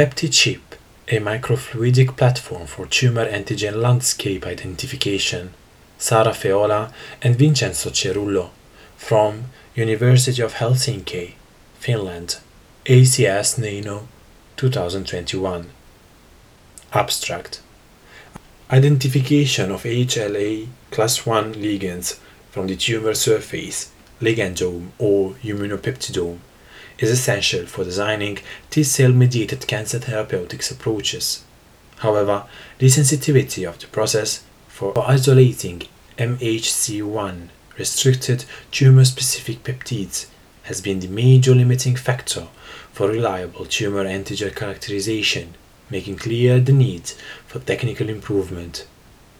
PeptiChip, a microfluidic platform for tumor antigen landscape identification, Sara Feola and Vincenzo Cerullo, from University of Helsinki, Finland, ACS-Nano 2021. Abstract. Identification of HLA class I ligands from the tumor surface, ligandome or immunopeptidome, is essential for designing T-cell-mediated cancer therapeutics approaches. However, the sensitivity of the process for isolating MHC1 restricted tumor-specific peptides has been the major limiting factor for reliable tumor antigen characterization, making clear the need for technical improvement.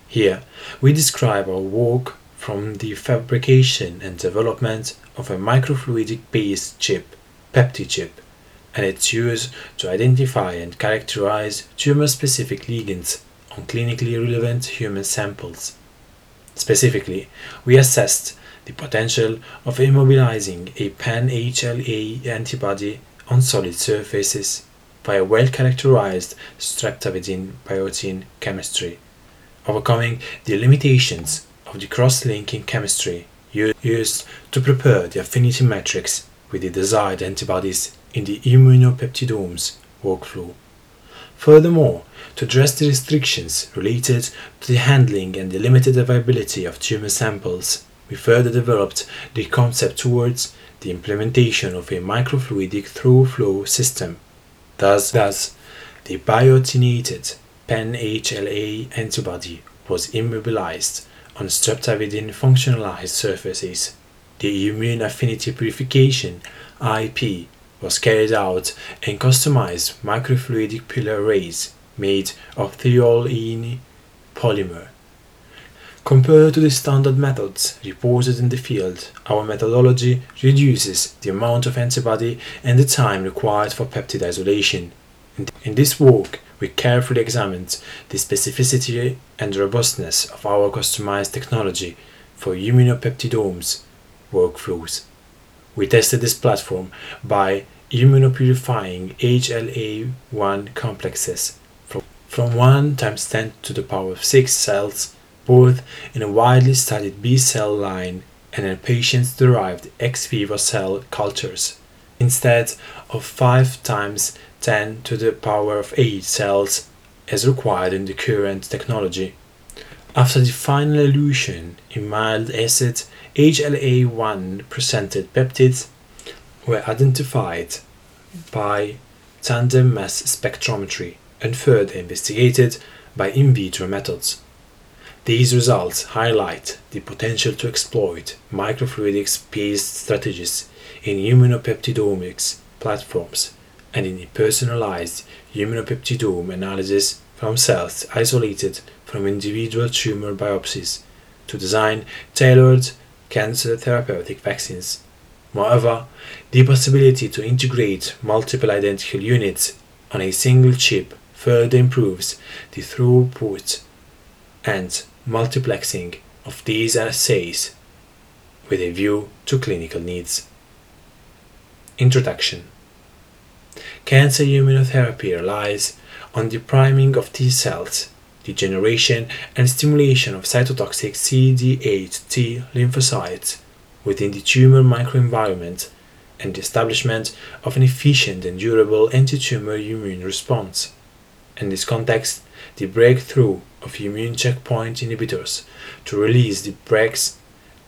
Here, we describe our work from the fabrication and development of a microfluidic-based chip, PeptiChip, and its use to identify and characterize tumor-specific ligands on clinically relevant human samples. Specifically, we assessed the potential of immobilizing a pan-HLA antibody on solid surfaces by a well-characterized streptavidin-biotin chemistry, overcoming the limitations of the cross-linking chemistry used to prepare the affinity matrix with the desired antibodies in the immunopeptidomes workflow. Furthermore, to address the restrictions related to the handling and the limited availability of tumor samples, we further developed the concept towards the implementation of a microfluidic through-flow system. Thus, the biotinated pan-HLA antibody was immobilized on streptavidin functionalized surfaces. The immune affinity purification (IP) was carried out in customized microfluidic pillar arrays made of thiol-ene polymer. Compared to the standard methods reported in the field, our methodology reduces the amount of antibody and the time required for peptide isolation. In this work, we carefully examined the specificity and robustness of our customized technology for immunopeptidomes workflows. We tested this platform by immunopurifying HLA-1 complexes from 1 × 10⁶ cells, both in a widely studied B cell line and in patient-derived ex vivo cell cultures, instead of 5 × 10⁸ cells as required in the current technology. After the final elution in mild acid, HLA-1 presented peptides were identified by tandem mass spectrometry and further investigated by in vitro methods. These results highlight the potential to exploit microfluidics-based strategies in immunopeptidomics platforms and in personalized immunopeptidome analysis from cells isolated from individual tumor biopsies to design tailored cancer therapeutic vaccines. Moreover, the possibility to integrate multiple identical units on a single chip further improves the throughput and multiplexing of these assays with a view to clinical needs. Introduction. Cancer immunotherapy relies on the priming of T cells, the generation and stimulation of cytotoxic CD8 T lymphocytes within the tumor microenvironment, and the establishment of an efficient and durable anti-tumor immune response. In this context, the breakthrough of immune checkpoint inhibitors to release the brakes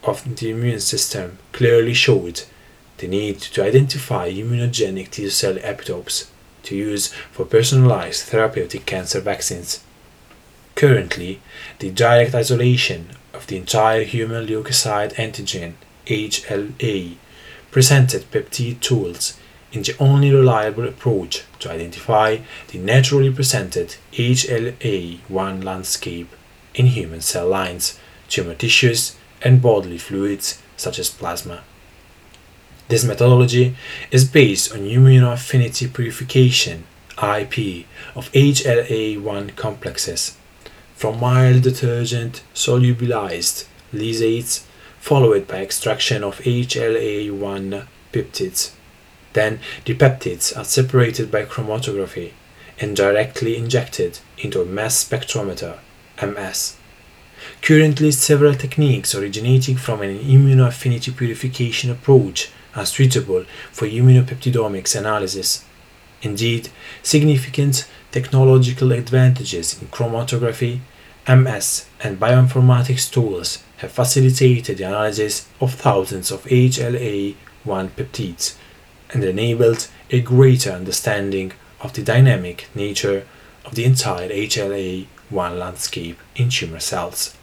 of the immune system clearly showed the need to identify immunogenic T-cell epitopes to use for personalized therapeutic cancer vaccines. Currently, the direct isolation of the entire human leukocyte antigen HLA presented peptide tools is the only reliable approach to identify the naturally presented HLA-1 landscape in human cell lines, tumor tissues, and bodily fluids such as plasma. This methodology is based on immunoaffinity purification (IP) of HLA-1 complexes from mild detergent solubilized lysates, followed by extraction of HLA-1 peptides. Then the peptides are separated by chromatography and directly injected into a mass spectrometer, MS. Currently, several techniques originating from an immunoaffinity purification approach are suitable for immunopeptidomics analysis. Indeed, significant technological advantages in chromatography, MS, and bioinformatics tools have facilitated the analysis of thousands of HLA-1 peptides and enabled a greater understanding of the dynamic nature of the entire HLA-1 landscape in tumor cells.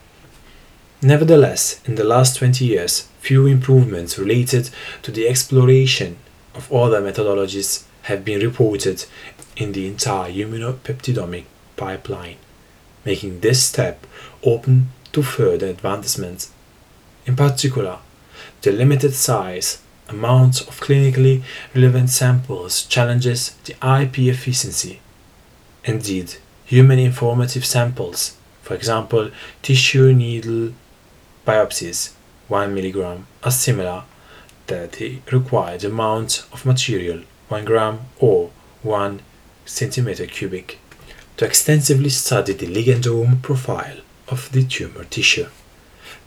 Nevertheless, in the last 20 years, few improvements related to the exploration of other methodologies have been reported in the entire immunopeptidomic pipeline, making this step open to further advancements. In particular, the limited size, amount of clinically relevant samples challenges the IP efficiency. Indeed, human informative samples, for example tissue needle biopsies 1 mg, are similar to the required amount of material 1 gram or 1 cm cubic to extensively study the ligandome profile of the tumor tissue.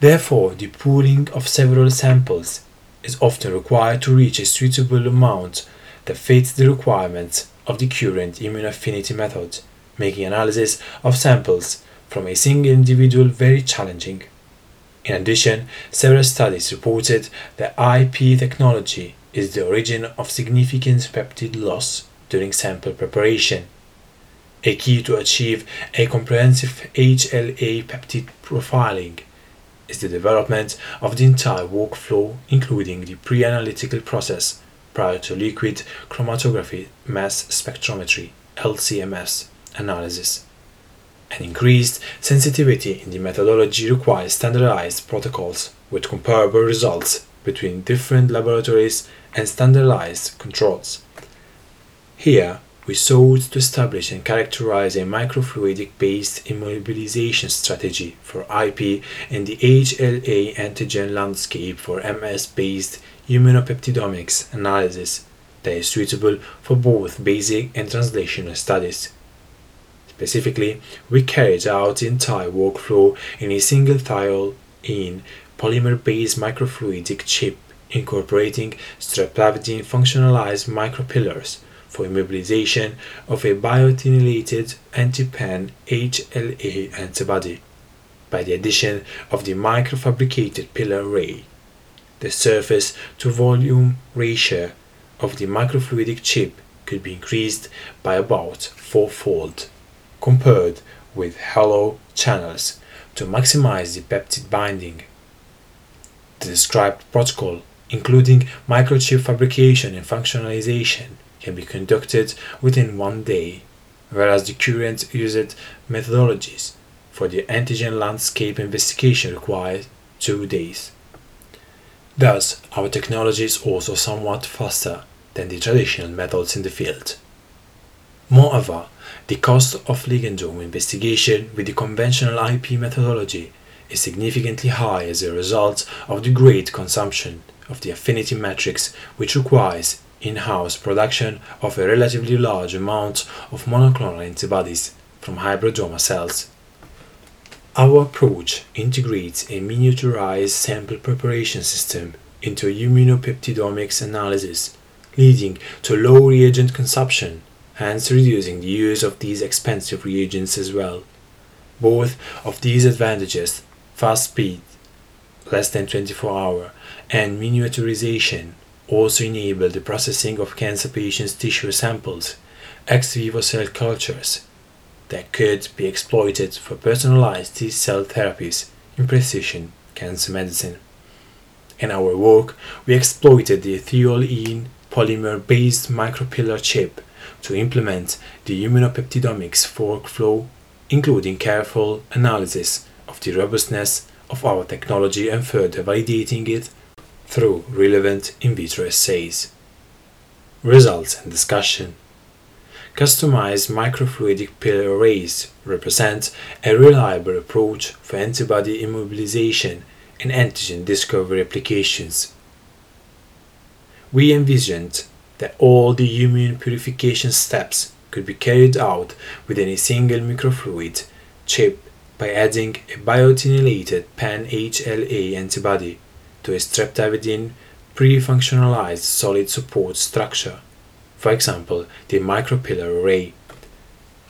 Therefore, the pooling of several samples is often required to reach a suitable amount that fits the requirements of the current immunoaffinity method, making analysis of samples from a single individual very challenging. In addition, several studies reported that IP technology is the origin of significant peptide loss during sample preparation, a key to achieve a comprehensive HLA peptide profiling is the development of the entire workflow, including the pre-analytical process prior to liquid chromatography mass spectrometry (LC-MS) analysis. An increased sensitivity in the methodology requires standardized protocols with comparable results between different laboratories and standardized controls. Here, we sought to establish and characterize a microfluidic-based immobilization strategy for IP in the HLA antigen landscape for MS-based immunopeptidomics analysis that is suitable for both basic and translational studies. Specifically, we carried out the entire workflow in a single thiol-ene polymer-based microfluidic chip, incorporating streptavidin functionalized micropillars for immobilization of a biotinylated anti-pan HLA antibody by the addition of the microfabricated pillar array. The surface-to-volume ratio of the microfluidic chip could be increased by about fourfold compared with hollow channels to maximize the peptide binding. The described protocol, including microchip fabrication and functionalization, can be conducted within 1 day, whereas the current used methodologies for the antigen landscape investigation require 2 days. Thus, our technology is also somewhat faster than the traditional methods in the field. Moreover, the cost of ligandome investigation with the conventional IP methodology is significantly high as a result of the great consumption of the affinity matrix, which requires in-house production of a relatively large amount of monoclonal antibodies from hybridoma cells. Our approach integrates a miniaturized sample preparation system into immunopeptidomics analysis, leading to low reagent consumption, hence reducing the use of these expensive reagents as well. Both of these advantages, fast speed, less than 24 hours, and miniaturization, also enable the processing of cancer patients' tissue samples, ex vivo cell cultures, that could be exploited for personalized T-cell therapies in precision cancer medicine. In our work, we exploited the thiol-ene polymer-based micropillar chip to implement the immunopeptidomics workflow, including careful analysis of the robustness of our technology and further validating it through relevant in vitro assays. Results and discussion. Customized microfluidic pillar arrays represent a reliable approach for antibody immobilization and antigen discovery applications. We envisioned that all the immune purification steps could be carried out within a single microfluid chip by adding a biotinylated pan-HLA antibody to a streptavidin pre-functionalized solid support structure, for example the micropillar array,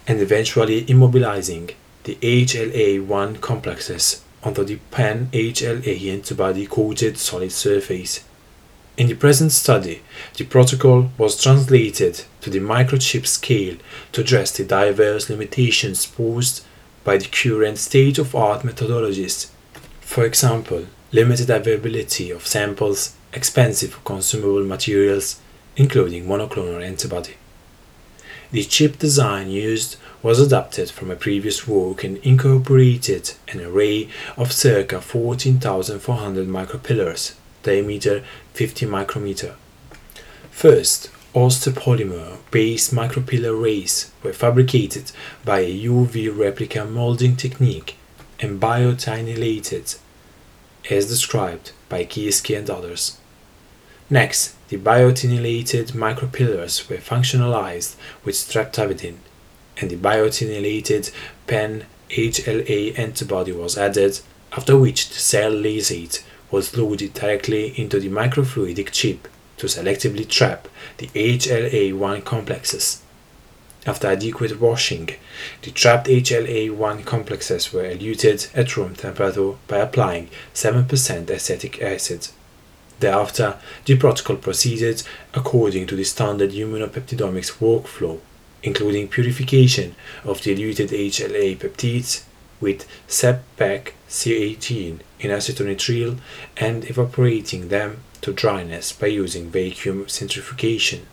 and eventually immobilizing the HLA-1 complexes onto the pan-HLA antibody-coated solid surface. In the present study, the protocol was translated to the microchip scale to address the diverse limitations posed by the current state-of-the-art methodologies. For example, limited availability of samples, expensive consumable materials, including monoclonal antibody. The chip design used was adapted from a previous work and incorporated an array of circa 14,400 micropillars, diameter 50 micrometer. First, osteopolymer-based micropillar arrays were fabricated by a UV replica molding technique and biotinylated, as described by Kierski and others. Next, the biotinylated micropillars were functionalized with streptavidin, and the biotinylated pan-HLA antibody was added, after which the cell lysate was loaded directly into the microfluidic chip to selectively trap the HLA-1 complexes. After adequate washing, the trapped HLA-1 complexes were eluted at room temperature by applying 7% acetic acid. Thereafter, the protocol proceeded according to the standard immunopeptidomics workflow, including purification of diluted HLA peptides with Sep-Pak C18 in acetonitrile and evaporating them to dryness by using vacuum centrifugation.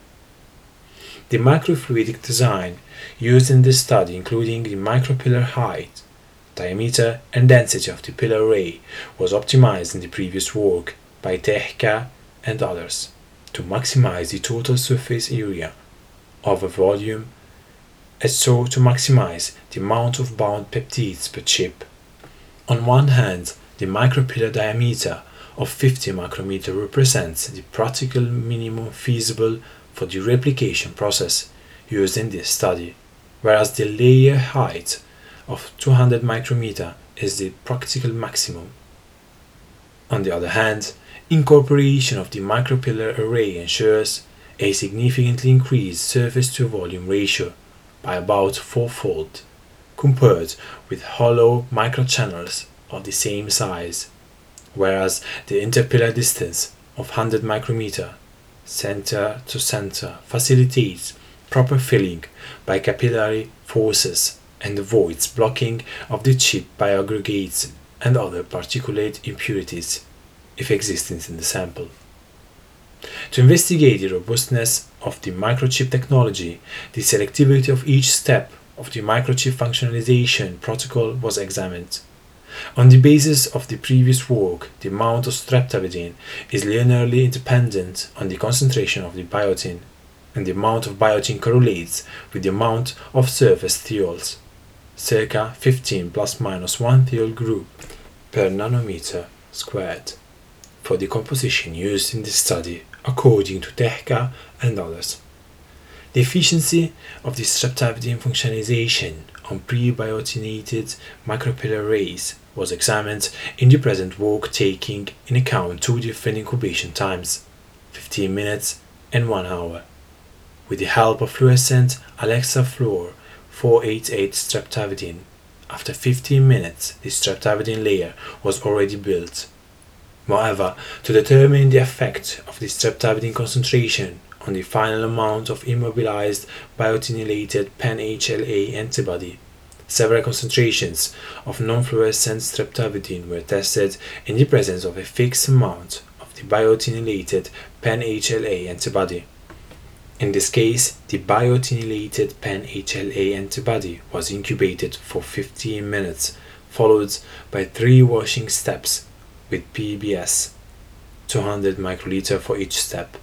The microfluidic design used in this study, including the micropillar height, diameter and density of the pillar array, was optimized in the previous work by Tehkka and others to maximize the total surface area of a volume and so to maximize the amount of bound peptides per chip. On one hand, the micropillar diameter of 50 micrometer represents the practical minimum feasible for the replication process used in this study, whereas the layer height of 200 micrometer is the practical maximum. On the other hand, incorporation of the micropillar array ensures a significantly increased surface-to-volume ratio by about fourfold, compared with hollow microchannels of the same size, whereas the interpillar distance of 100 micrometer center-to-center facilitates proper filling by capillary forces and avoids blocking of the chip by aggregates and other particulate impurities, if existent in the sample. To investigate the robustness of the microchip technology, the selectivity of each step of the microchip functionalization protocol was examined. On the basis of the previous work, the amount of streptavidin is linearly independent on the concentration of the biotin, and the amount of biotin correlates with the amount of surface thiols, circa 15 plus minus 1 thiol group per nanometer squared, for the composition used in this study, according to Tehkka and others. The efficiency of the streptavidin functionalization on pre-biotinated micropillar arrays was examined in the present work, taking in account two different incubation times, 15 minutes and 1 hour, with the help of fluorescent Alexa Fluor 488 streptavidin. After 15 minutes, the streptavidin layer was already built. Moreover, to determine the effect of the streptavidin concentration on the final amount of immobilized biotinylated pan-HLA antibody, several concentrations of non-fluorescent streptavidin were tested in the presence of a fixed amount of the biotinylated pan-HLA antibody. In this case, the biotinylated pan-HLA antibody was incubated for 15 minutes, followed by 3 washing steps with PBS, 200 microliter for each step.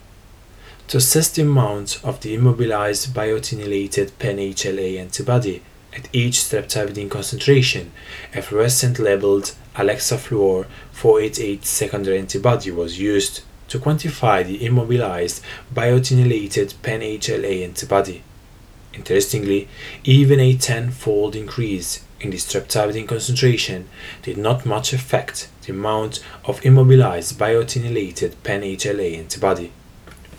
To assess the amount of the immobilized biotinylated pan-HLA antibody at each streptavidin concentration, a fluorescent labeled Alexa Fluor 488 secondary antibody was used to quantify the immobilized biotinylated pan-HLA antibody. Interestingly, even a 10-fold increase in the streptavidin concentration did not much affect the amount of immobilized biotinylated pan-HLA antibody,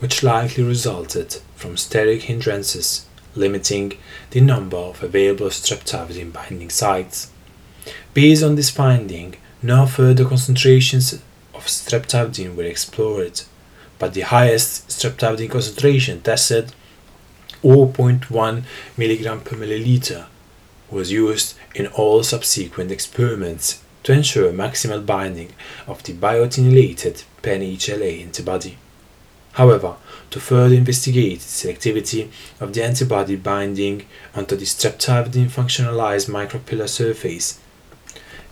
which likely resulted from steric hindrances limiting the number of available streptavidin binding sites. Based on this finding, no further concentrations of streptavidin were explored, but the highest streptavidin concentration tested, 0.1 mg per milliliter, was used in all subsequent experiments to ensure maximal binding of the biotinylated pan-HLA antibody. However, to further investigate the selectivity of the antibody binding onto the streptavidin functionalized micropillar surface,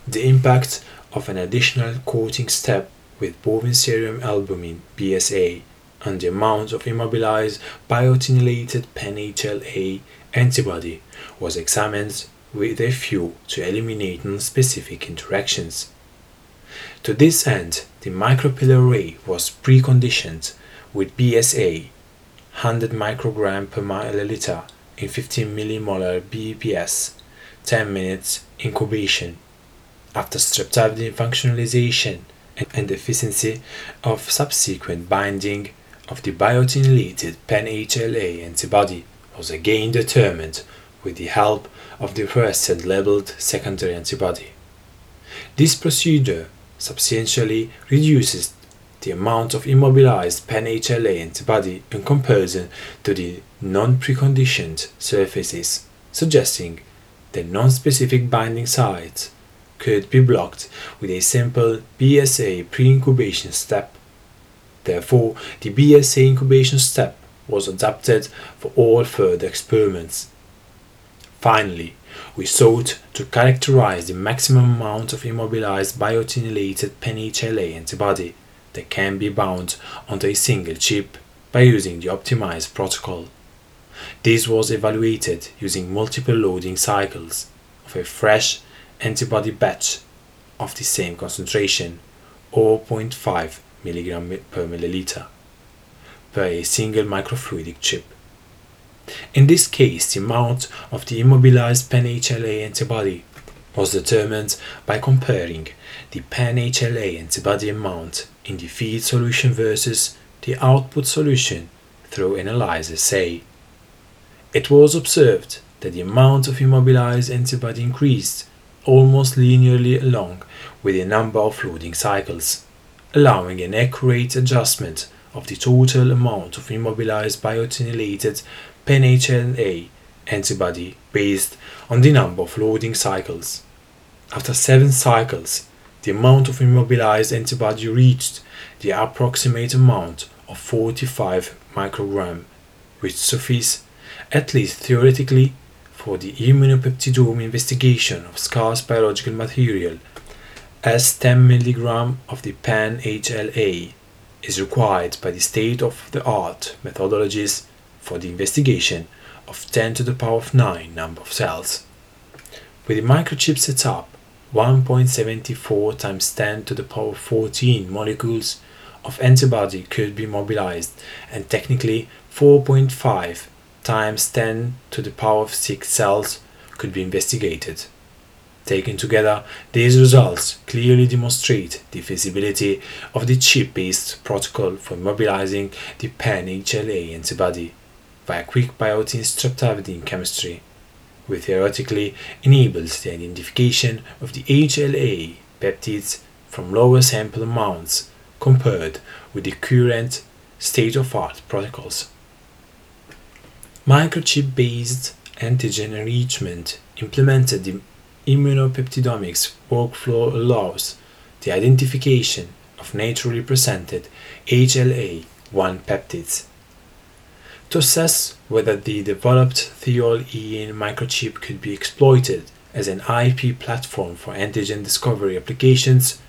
the impact of an additional coating step with bovine serum albumin (BSA) and the amount of immobilized biotinylated pan-HLA antibody was examined with a view to eliminate non-specific interactions. To this end, the micropillar array was preconditioned with BSA 100 microgram per milliliter in 15 millimolar BPS, 10 minutes incubation. After streptavidin functionalization and efficiency of subsequent binding of the biotinylated pan-HLA antibody was again determined with the help of the fluorescent labeled secondary antibody. This procedure substantially reduces the amount of immobilized pan-HLA antibody in comparison to the non-preconditioned surfaces, suggesting that non-specific binding sites could be blocked with a simple BSA pre-incubation step. Therefore, the BSA incubation step was adapted for all further experiments. Finally, we sought to characterize the maximum amount of immobilized biotinylated pan-HLA antibody that can be bound onto a single chip by using the optimized protocol. This was evaluated using multiple loading cycles of a fresh antibody batch of the same concentration, 0.5 mg per milliliter, per a single microfluidic chip. In this case, the amount of the immobilized pan-HLA antibody was determined by comparing the pan-HLA antibody amount in the feed solution versus the output solution through analysis assay. It was observed that the amount of immobilized antibody increased almost linearly along with a number of loading cycles, allowing an accurate adjustment of the total amount of immobilized biotinylated pan-HLA antibody based on the number of loading cycles. After 7 cycles, the amount of immobilized antibody reached the approximate amount of 45 microgram, which suffices, at least theoretically, for the immunopeptidome investigation of scarce biological material, as 10 mg of the pan-HLA is required by the state-of-the-art methodologies for the investigation of 10 to the power of 9 number of cells. With the microchip setup, 1.74 times 10 to the power of 14 molecules of antibody could be mobilized, and technically 4.5 times 10 to the power of 6 cells could be investigated. Taken together, these results clearly demonstrate the feasibility of the chip-based protocol for mobilizing the pan-HLA antibody via quick biotin streptavidin chemistry, which theoretically enables the identification of the HLA peptides from lower sample amounts compared with the current state-of-the-art protocols. Microchip-based antigen enrichment implemented in immunopeptidomics workflow allows the identification of naturally presented HLA-1 peptides. To assess whether the developed thiol-ene microchip could be exploited as an IP platform for antigen discovery applications,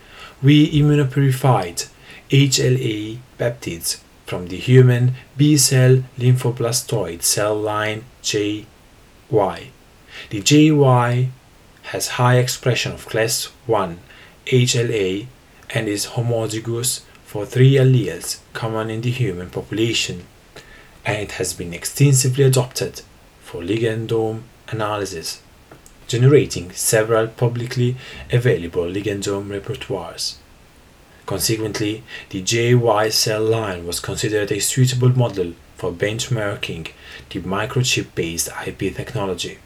we immunopurified HLA peptides from the human B-cell lymphoblastoid cell line JY. The JY has high expression of class 1 HLA and is homozygous for 3 alleles common in the human population, and it has been extensively adopted for ligandome analysis, generating several publicly available ligandome repertoires. Consequently, the JY cell line was considered a suitable model for benchmarking the microchip-based IP technology.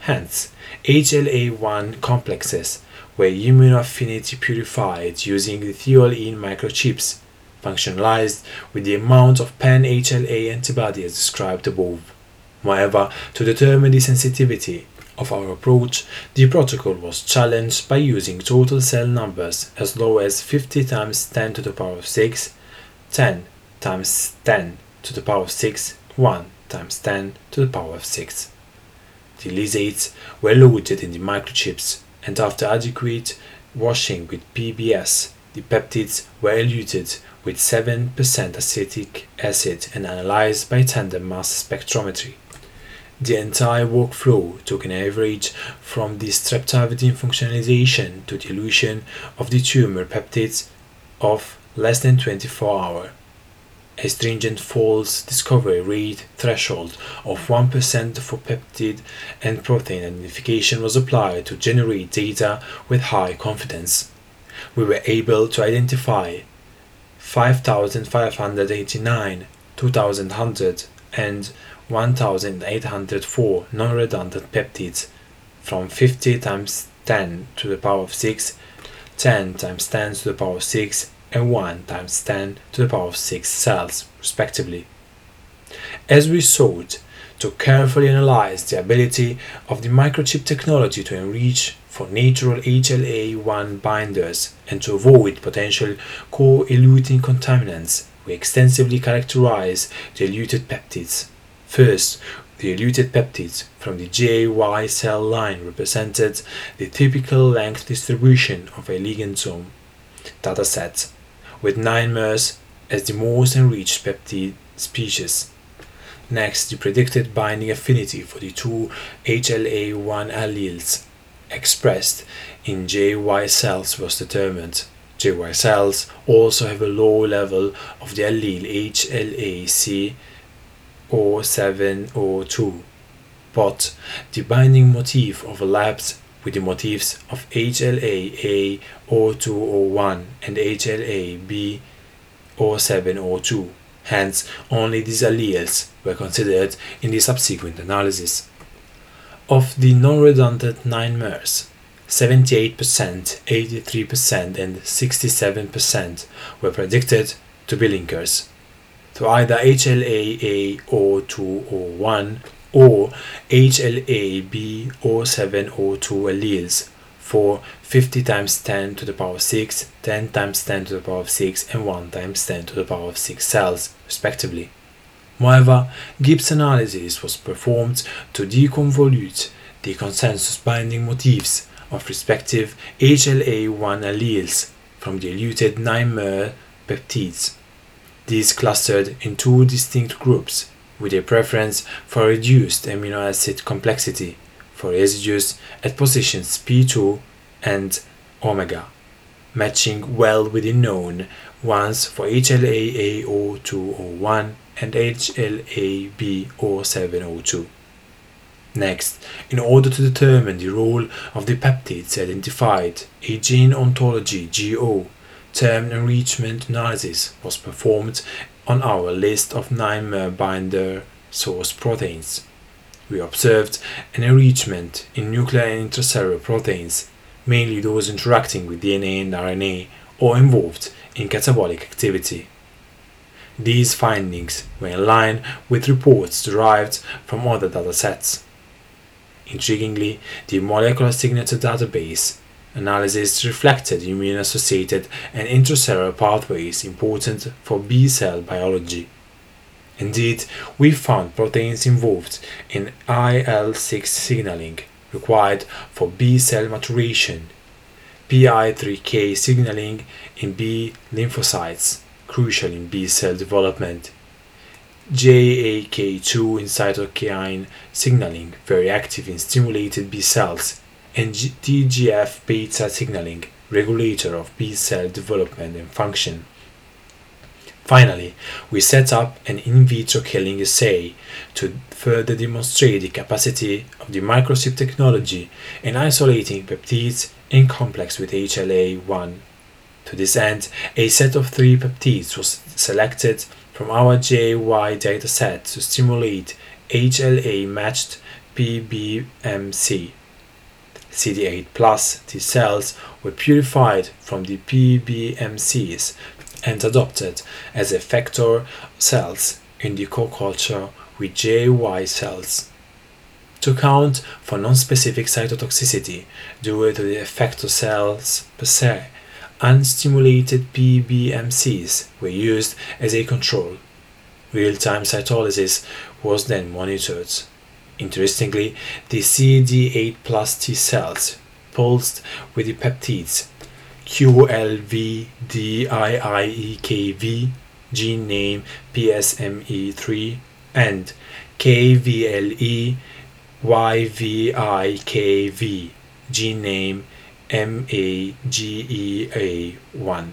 Hence, HLA-1 complexes were immunoaffinity purified using the thiol-ene microchips, functionalized with the amount of pan-HLA antibody as described above. Moreover, to determine the sensitivity of our approach, the protocol was challenged by using total cell numbers as low as 50 × 10⁶, 10 × 10⁶, 1 times 10⁶. The lysates were loaded in the microchips, and after adequate washing with PBS, the peptides were eluted with 7% acetic acid and analyzed by tandem mass spectrometry. The entire workflow took an average from the streptavidin functionalization to the elution of the tumor peptides of less than 24 hours. A stringent false discovery rate threshold of 1% for peptide and protein identification was applied to generate data with high confidence. We were able to identify 5,589, 2,100 and 1,804 non-redundant peptides from 50 × 10⁶, 10 × 10⁶, and 1 × 10⁶ cells, respectively. As we sought to carefully analyze the ability of the microchip technology to enrich for natural HLA-1 binders and to avoid potential co-eluting contaminants, we extensively characterize the eluted peptides. First, the eluted peptides from the JY cell line represented the typical length distribution of a ligandome dataset, with 9 MERS as the most enriched peptide species. Next, the predicted binding affinity for the two HLA-1 alleles expressed in JY cells was determined. JY cells also have a low level of the allele HLA-C0702, but the binding motif overlaps with the motifs of HLA-A0201 and HLA-B0702. Hence, only these alleles were considered in the subsequent analysis. Of the non-redundant 9 MERS, 78%, 83% and 67% were predicted to be linkers to either HLA-A0201 or HLA-B0702 alleles for 50 × 10⁶, 10 × 10⁶, and 1 × 10⁶ cells, respectively. Moreover, Gibbs analysis was performed to deconvolute the consensus binding motifs of respective HLA-1 alleles from the eluted 9 MER peptides. These clustered in two distinct groups, with a preference for reduced amino acid complexity for residues at positions P2 and omega, matching well with the known ones for HLA-A0201 and HLA-B0702. Next, in order to determine the role of the peptides identified, a gene ontology (GO) term enrichment analysis was performed on our list of 9 MER binder source proteins. We observed an enrichment in nuclear and intracellular proteins, mainly those interacting with DNA and RNA or involved in catabolic activity. These findings were in line with reports derived from other datasets. Intriguingly, the molecular signature database analysis reflected immune-associated and intracellular pathways important for B-cell biology. Indeed, we found proteins involved in IL-6 signaling required for B-cell maturation, PI3K signaling in B lymphocytes, crucial in B-cell development, JAK2 in cytokine signaling, very active in stimulated B-cells, and TGF-beta signaling, regulator of B-cell development and function. Finally, we set up an in vitro killing assay to further demonstrate the capacity of the microchip technology in isolating peptides in complex with HLA-1. To this end, a set of 3 peptides was selected from our JY dataset to stimulate HLA-matched PBMC. CD8+ T cells were purified from the PBMCs and adopted as effector cells in the co-culture with JY cells. To account for non-specific cytotoxicity due to the effector cells per se, unstimulated PBMCs were used as a control. Real-time cytolysis was then monitored. Interestingly, the CD8+ T cells pulsed with the peptides QLVDIIEKV, gene name PSME3, and KVLE-YVIKV, gene name MAGEA1,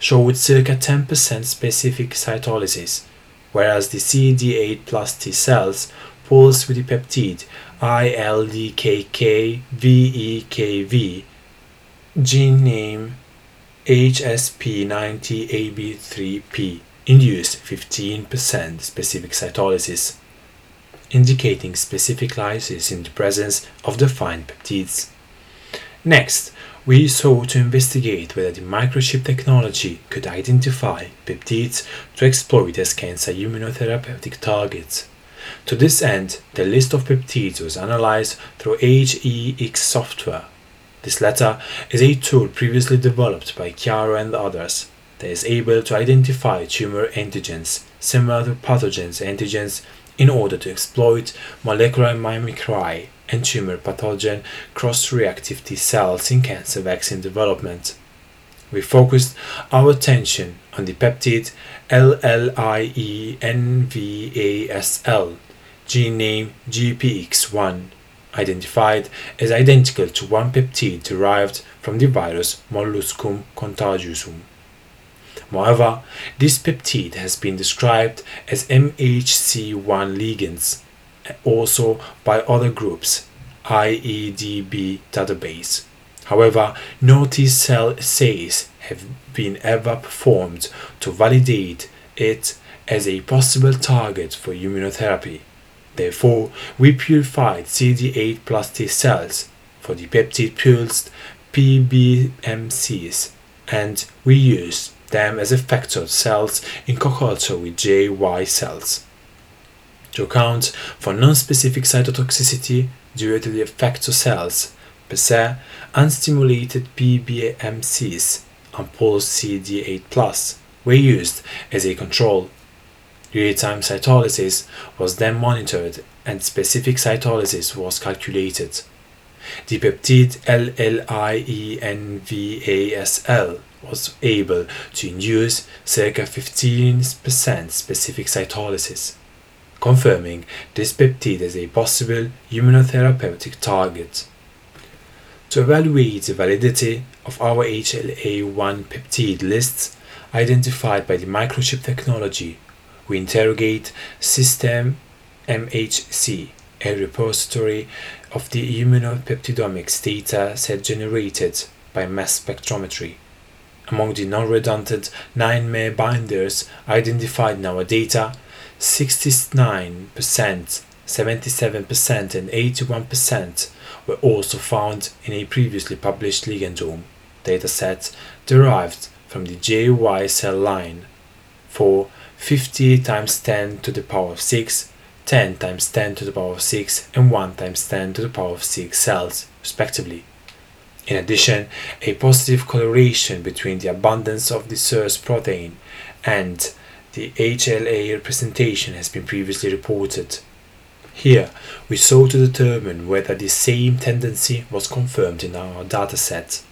showed circa 10% specific cytolysis, whereas the CD8+ T cells pulsed with the peptide ILDKKVEKV, gene name Hsp90AB3P, induced 15% specific cytolysis, indicating specific lysis in the presence of defined peptides. Next, we sought to investigate whether the microchip technology could identify peptides to exploit as cancer immunotherapeutic targets. To this end, the list of peptides was analyzed through HEX software. This latter is a tool previously developed by Chiara and others that is able to identify tumor antigens similar to pathogens antigens in order to exploit molecular mimicry and tumor pathogen cross-reactive T cells in cancer vaccine development. We focused our attention on the peptide LLIENVASL, gene name GPX1, identified as identical to one peptide derived from the virus Molluscum contagiosum. Moreover, this peptide has been described as MHC1 ligands, also by other groups, IEDB database. However, no T-cell assays have been ever performed to validate it as a possible target for immunotherapy. Therefore, we purified CD8+ T cells for the peptide-pulsed PBMCs, and we used them as effector cells in co-culture with JY cells. To account for non-specific cytotoxicity due to the effector cells per se, unstimulated PBMCs and pulsed CD8+ were used as a control. Real-time cytolysis was then monitored and specific cytolysis was calculated. The peptide LLIENVASL was able to induce circa 15% specific cytolysis, confirming this peptide as a possible immunotherapeutic target. To evaluate the validity of our HLA-1 peptide lists identified by the microchip technology, we interrogate System MHC, a repository of the immunopeptidomics data set generated by mass spectrometry. Among the non-redundant 9 binders identified in our data, 69%, 77% and 81% were also found in a previously published ligandome dataset derived from the JY cell line. For 50 × 10⁶, 10 × 10⁶, and 1 × 10⁶ cells, respectively. In addition, a positive correlation between the abundance of the source protein and the HLA representation has been previously reported. Here, we sought to determine whether the same tendency was confirmed in our dataset.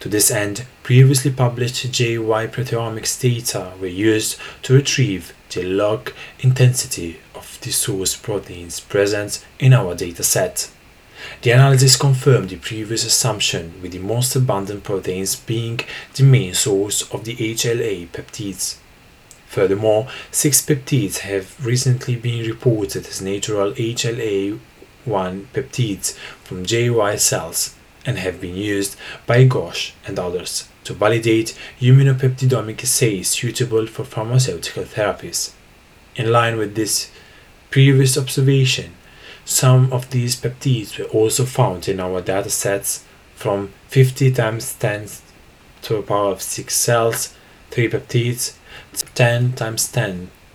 To this end, previously published JY proteomics data were used to retrieve the log intensity of the source proteins present in our dataset. The analysis confirmed the previous assumption, with the most abundant proteins being the main source of the HLA peptides. Furthermore, 6 peptides have recently been reported as natural HLA-1 peptides from JY cells and have been used by Ghosh and others to validate immunopeptidomic assays suitable for pharmaceutical therapies. In line with this previous observation, some of these peptides were also found in our datasets from 50 × 10⁶ cells, 3 peptides, 10 ×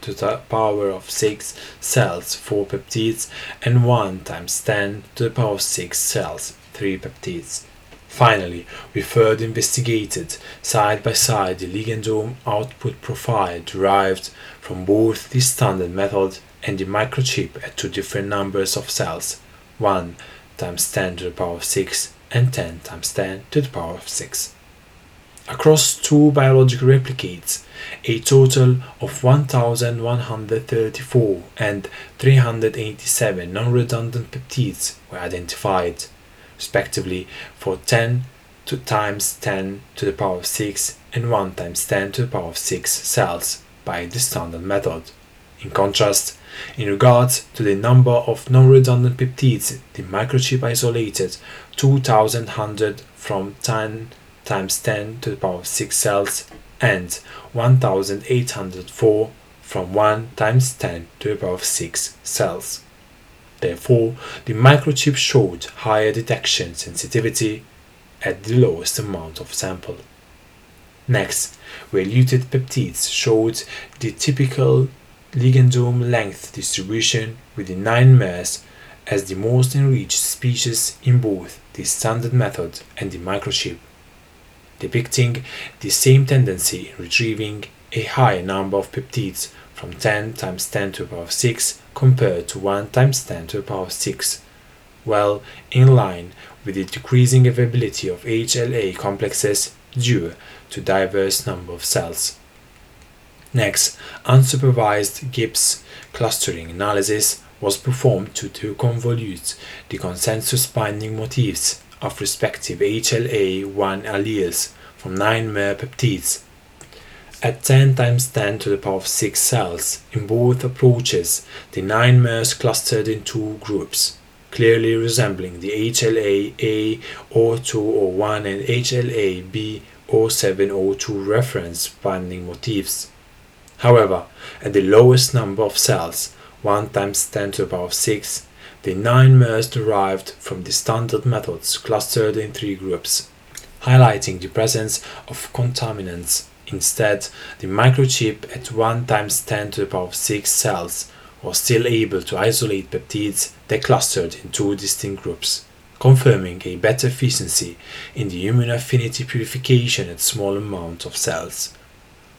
10⁶ cells, 4 peptides, and 1 × 10⁶ cells, 3 peptides. Finally, we further investigated side by side the ligandome output profile derived from both the standard method and the microchip at 2 different numbers of cells, 1 × 10⁶ and 10 × 10⁶. Across 2 biological replicates, a total of 1,134 and 387 non-redundant peptides were identified, respectively for 10 × 10⁶ and 1 × 10⁶ cells by the standard method. In contrast, in regards to the number of non-redundant peptides, the microchip isolated 2,100 from 10 × 10⁶ cells and 1,804 from 1 × 10⁶ cells. Therefore, the microchip showed higher detection sensitivity at the lowest amount of sample. Next, eluted peptides showed the typical ligandome length distribution with the 9 MERS as the most enriched species in both the standard method and the microchip, depicting the same tendency in retrieving a higher number of peptides from 10 × 10⁶ compared to 1 × 10⁶, well in line with the decreasing availability of HLA complexes due to diverse number of cells. Next, unsupervised Gibbs clustering analysis was performed to convolute the consensus binding motifs of respective HLA-1 alleles from 9 MER peptides at 10 × 10⁶ cells. In both approaches, the 9 MERs clustered in 2 groups, clearly resembling the HLA-A0201 and HLA-B0702 reference binding motifs. However, at the lowest number of cells, 1 × 10⁶, the 9 MERs derived from the standard methods clustered in 3 groups, highlighting the presence of contaminants. Instead, the microchip at 1 × 10⁶ cells was still able to isolate peptides that clustered in 2 distinct groups, confirming a better efficiency in the immunoaffinity purification at small amount of cells.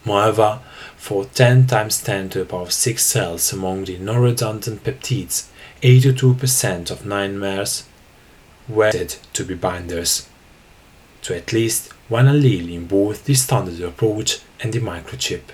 Moreover, for 10 × 10⁶ cells among the non-redundant peptides, 82% of 9 MERs were said to be binders to at least 1 allele in both the standard approach and the microchip.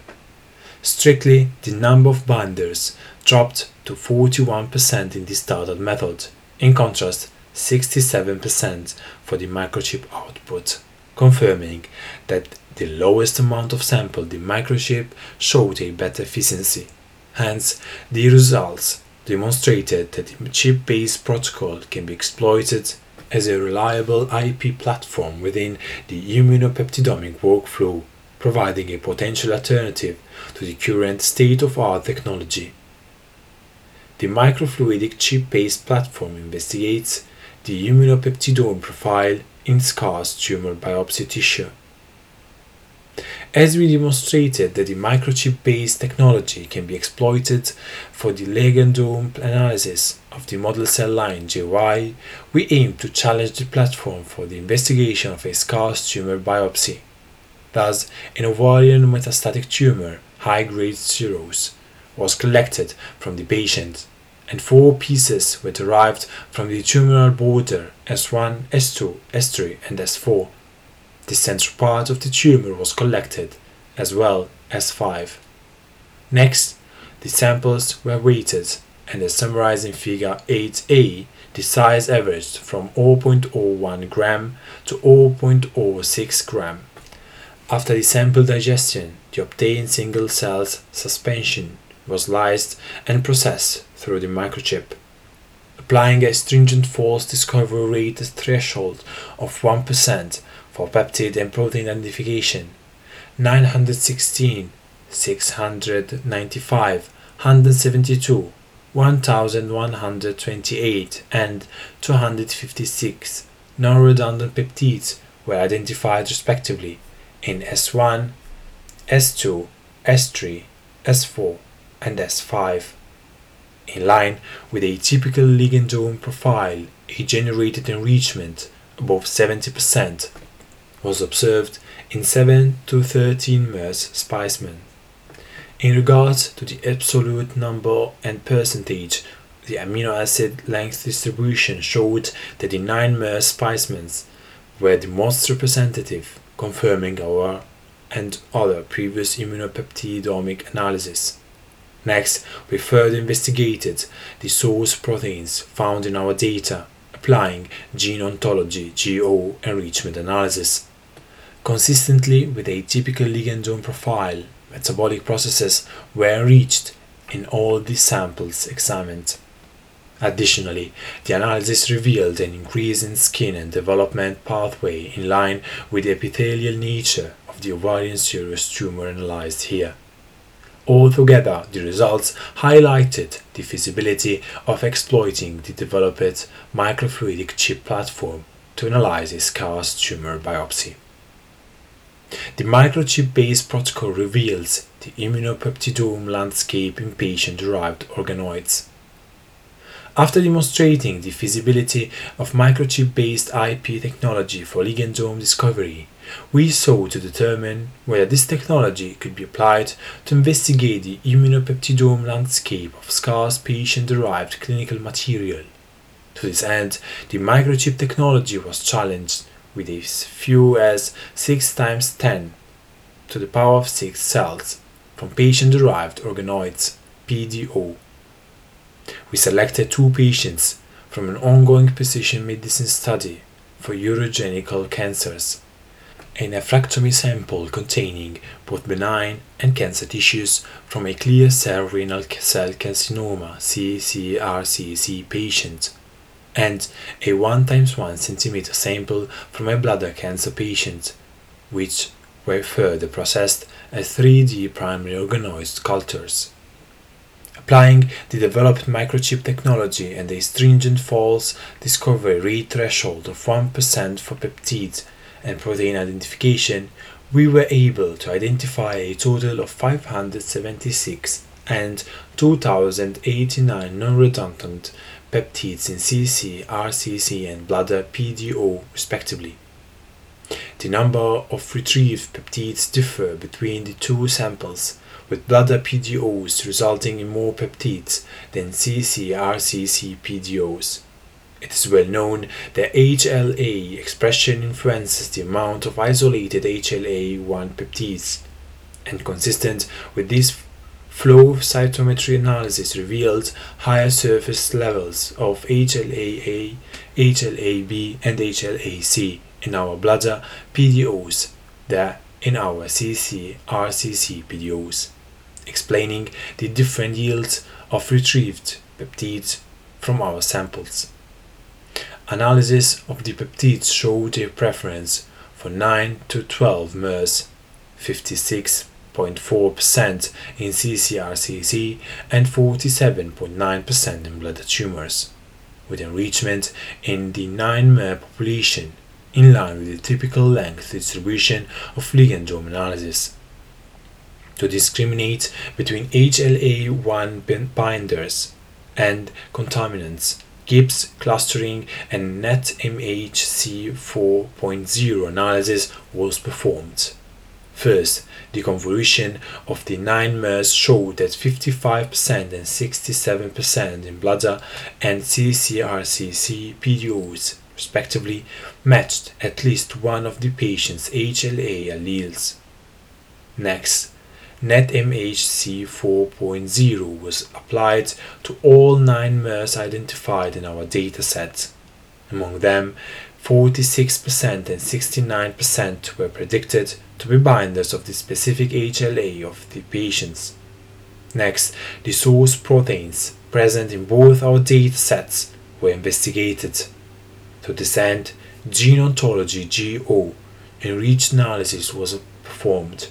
Strictly, the number of binders dropped to 41% in the standard method, in contrast 67% for the microchip output, confirming that the lowest amount of sample the microchip showed a better efficiency. Hence, the results demonstrated that the chip-based protocol can be exploited as a reliable IP platform within the immunopeptidomic workflow, providing a potential alternative to the current state-of-the-art technology. The microfluidic chip-based platform investigates the immunopeptidome profile in scarce tumor biopsy tissue. As we demonstrated that the microchip-based technology can be exploited for the ligandome analysis of the model cell line JY, we aim to challenge the platform for the investigation of a scarce tumor biopsy, thus an ovarian metastatic tumor, high-grade cirrhosis, was collected from the patient, and 4 pieces were derived from the tumoral border S1, S2, S3, and S4. The central part of the tumor was collected, as well as 5. Next, the samples were weighted, and as summarized in figure 8a, the size averaged from 0.01 gram to 0.06 gram. After the sample digestion, the obtained single cells suspension was lysed and processed through the microchip. Applying a stringent false discovery rate threshold of 1% for peptid and protein identification, 916, 695, 172, 1128 and 256 non-redundant peptides were identified respectively in S1, S2, S3, S4 and S5. In line with a typical ligandome profile, a generated enrichment above 70% was observed in 7 to 13 MERS specimens. In regards to the absolute number and percentage, the amino acid length distribution showed that the 9 MERS specimens were the most representative, confirming our and other previous immunopeptidomic analysis. Next, we further investigated the source proteins found in our data, applying gene ontology (GO) enrichment analysis. Consistently with a typical ligandome profile, metabolic processes were enriched in all the samples examined. Additionally, the analysis revealed an increase in skin and development pathway in line with the epithelial nature of the ovarian serous tumor analyzed here. Altogether, the results highlighted the feasibility of exploiting the developed microfluidic chip platform to analyze a scarce tumor biopsy. The microchip-based protocol reveals the immunopeptidome landscape in patient-derived organoids. After demonstrating the feasibility of microchip-based IP technology for ligandome discovery, we sought to determine whether this technology could be applied to investigate the immunopeptidome landscape of scarce patient-derived clinical material. To this end, the microchip technology was challenged with as few as 6×10⁶ cells from patient-derived organoids (PDO). We selected 2 patients from an ongoing precision medicine study for urogenital cancers, a nephrectomy sample containing both benign and cancer tissues from a clear cell renal cell carcinoma (ccRCC) patient, and a 1×1 cm sample from a bladder cancer patient, which were further processed as 3D primary organoid cultures. Applying the developed microchip technology and a stringent false discovery rate threshold of 1% for peptides and protein identification, we were able to identify a total of 576 and 2089 non-redundant peptides in ccRCC and bladder PDO respectively. The number of retrieved peptides differ between the 2 samples, with bladder PDOs resulting in more peptides than ccRCC PDOs. It is well known that HLA expression influences the amount of isolated HLA-1 peptides, and consistent with this, flow cytometry analysis revealed higher surface levels of HLA-A, HLA-B and HLA-C in our bladder PDOs than in our ccRCC PDOs, explaining the different yields of retrieved peptides from our samples. Analysis of the peptides showed a preference for 9 to 12 MERS, 56.4% in ccRCC and 47.9% in bladder tumors, with enrichment in the 9 MER population, in line with the typical length distribution of ligandome analysis. To discriminate between HLA-1 binders and contaminants, Gibbs clustering and NetMHC 4.0 analysis was performed. First, the convolution of the 9 MERS showed that 55% and 67% in bladder and ccRCC PDOs respectively matched at least one of the patient's HLA alleles. Next, NetMHC 4.0 was applied to all 9 MERS identified in our dataset. Among them, 46% and 69% were predicted to be binders of the specific HLA of the patients. Next, the source proteins present in both our data sets were investigated. To this end, gene ontology (GO) enriched analysis was performed.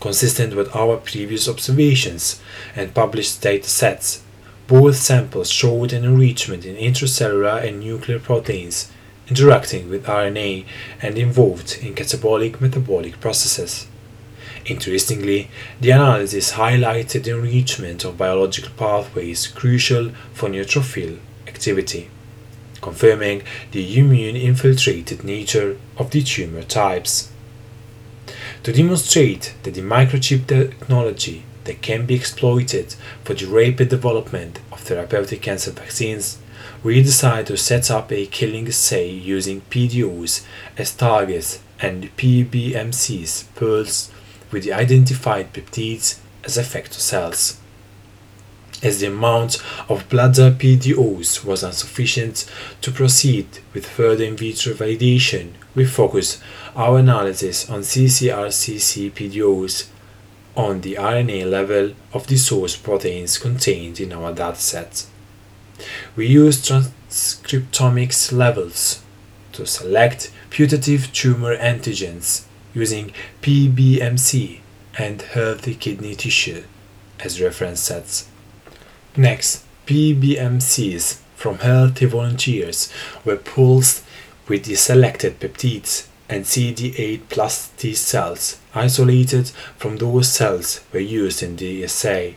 Consistent with our previous observations and published data sets, both samples showed an enrichment in intracellular and nuclear proteins interacting with RNA and involved in catabolic metabolic processes. Interestingly, the analysis highlighted the enrichment of biological pathways crucial for neutrophil activity, confirming the immune-infiltrated nature of the tumor types. To demonstrate that the microchip technology that can be exploited for the rapid development of therapeutic cancer vaccines, we decided to set up a killing assay using PDOs as targets and PBMCs, pearls, with the identified peptides as effector cells. As the amount of bladder PDOs was insufficient to proceed with further in vitro validation, we focused our analysis on ccRCC PDOs on the RNA level of the source proteins contained in our dataset. We used transcriptomics levels to select putative tumor antigens using PBMC and healthy kidney tissue as reference sets. Next, PBMCs from healthy volunteers were pulsed with the selected peptides, and CD8+ T cells isolated from those cells were used in the assay.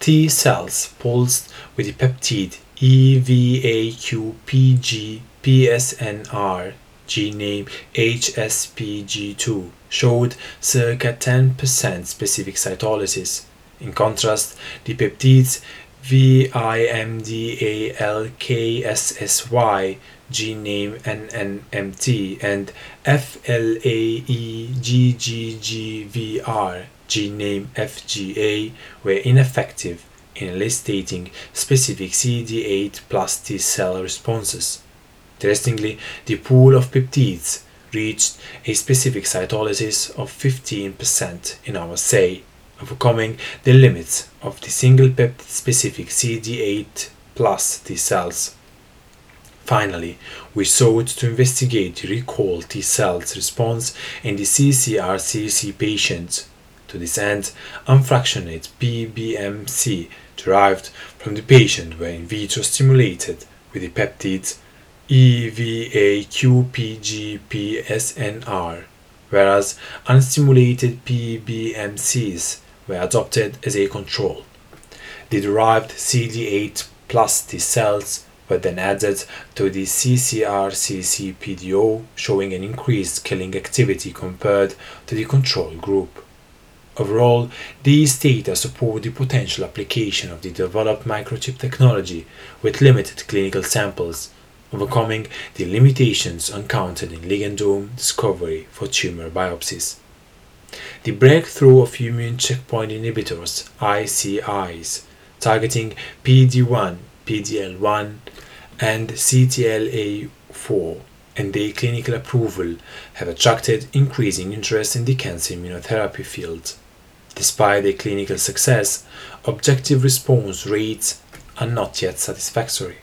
T cells pulsed with the peptide EVAQPG-PSNR, gene name HSPG2, showed circa 10% specific cytolysis. In contrast, the peptides VIMDALKSSY, gene name NNMT, and FLAEGGGVR, gene name FGA, were ineffective in eliciting specific CD8+ T cell responses. Interestingly, the pool of peptides reached a specific cytolysis of 15% in our assay, overcoming the limits of the single peptide-specific CD8+ T cells. Finally, we sought to investigate the recall T cells response in the ccRCC patients. To this end, unfractionated PBMC derived from the patient were in vitro stimulated with the peptides EVAQPGPSNR, whereas unstimulated PBMCs were adopted as a control. The derived CD8+ T cells were then added to the ccRCC PDO, showing an increased killing activity compared to the control group. Overall, these data support the potential application of the developed microchip technology with limited clinical samples, overcoming the limitations encountered in ligandome discovery for tumor biopsies. The breakthrough of immune checkpoint inhibitors (ICIs) targeting PD-1, PD-L1, and CTLA-4 and their clinical approval have attracted increasing interest in the cancer immunotherapy field. Despite their clinical success, objective response rates are not yet satisfactory,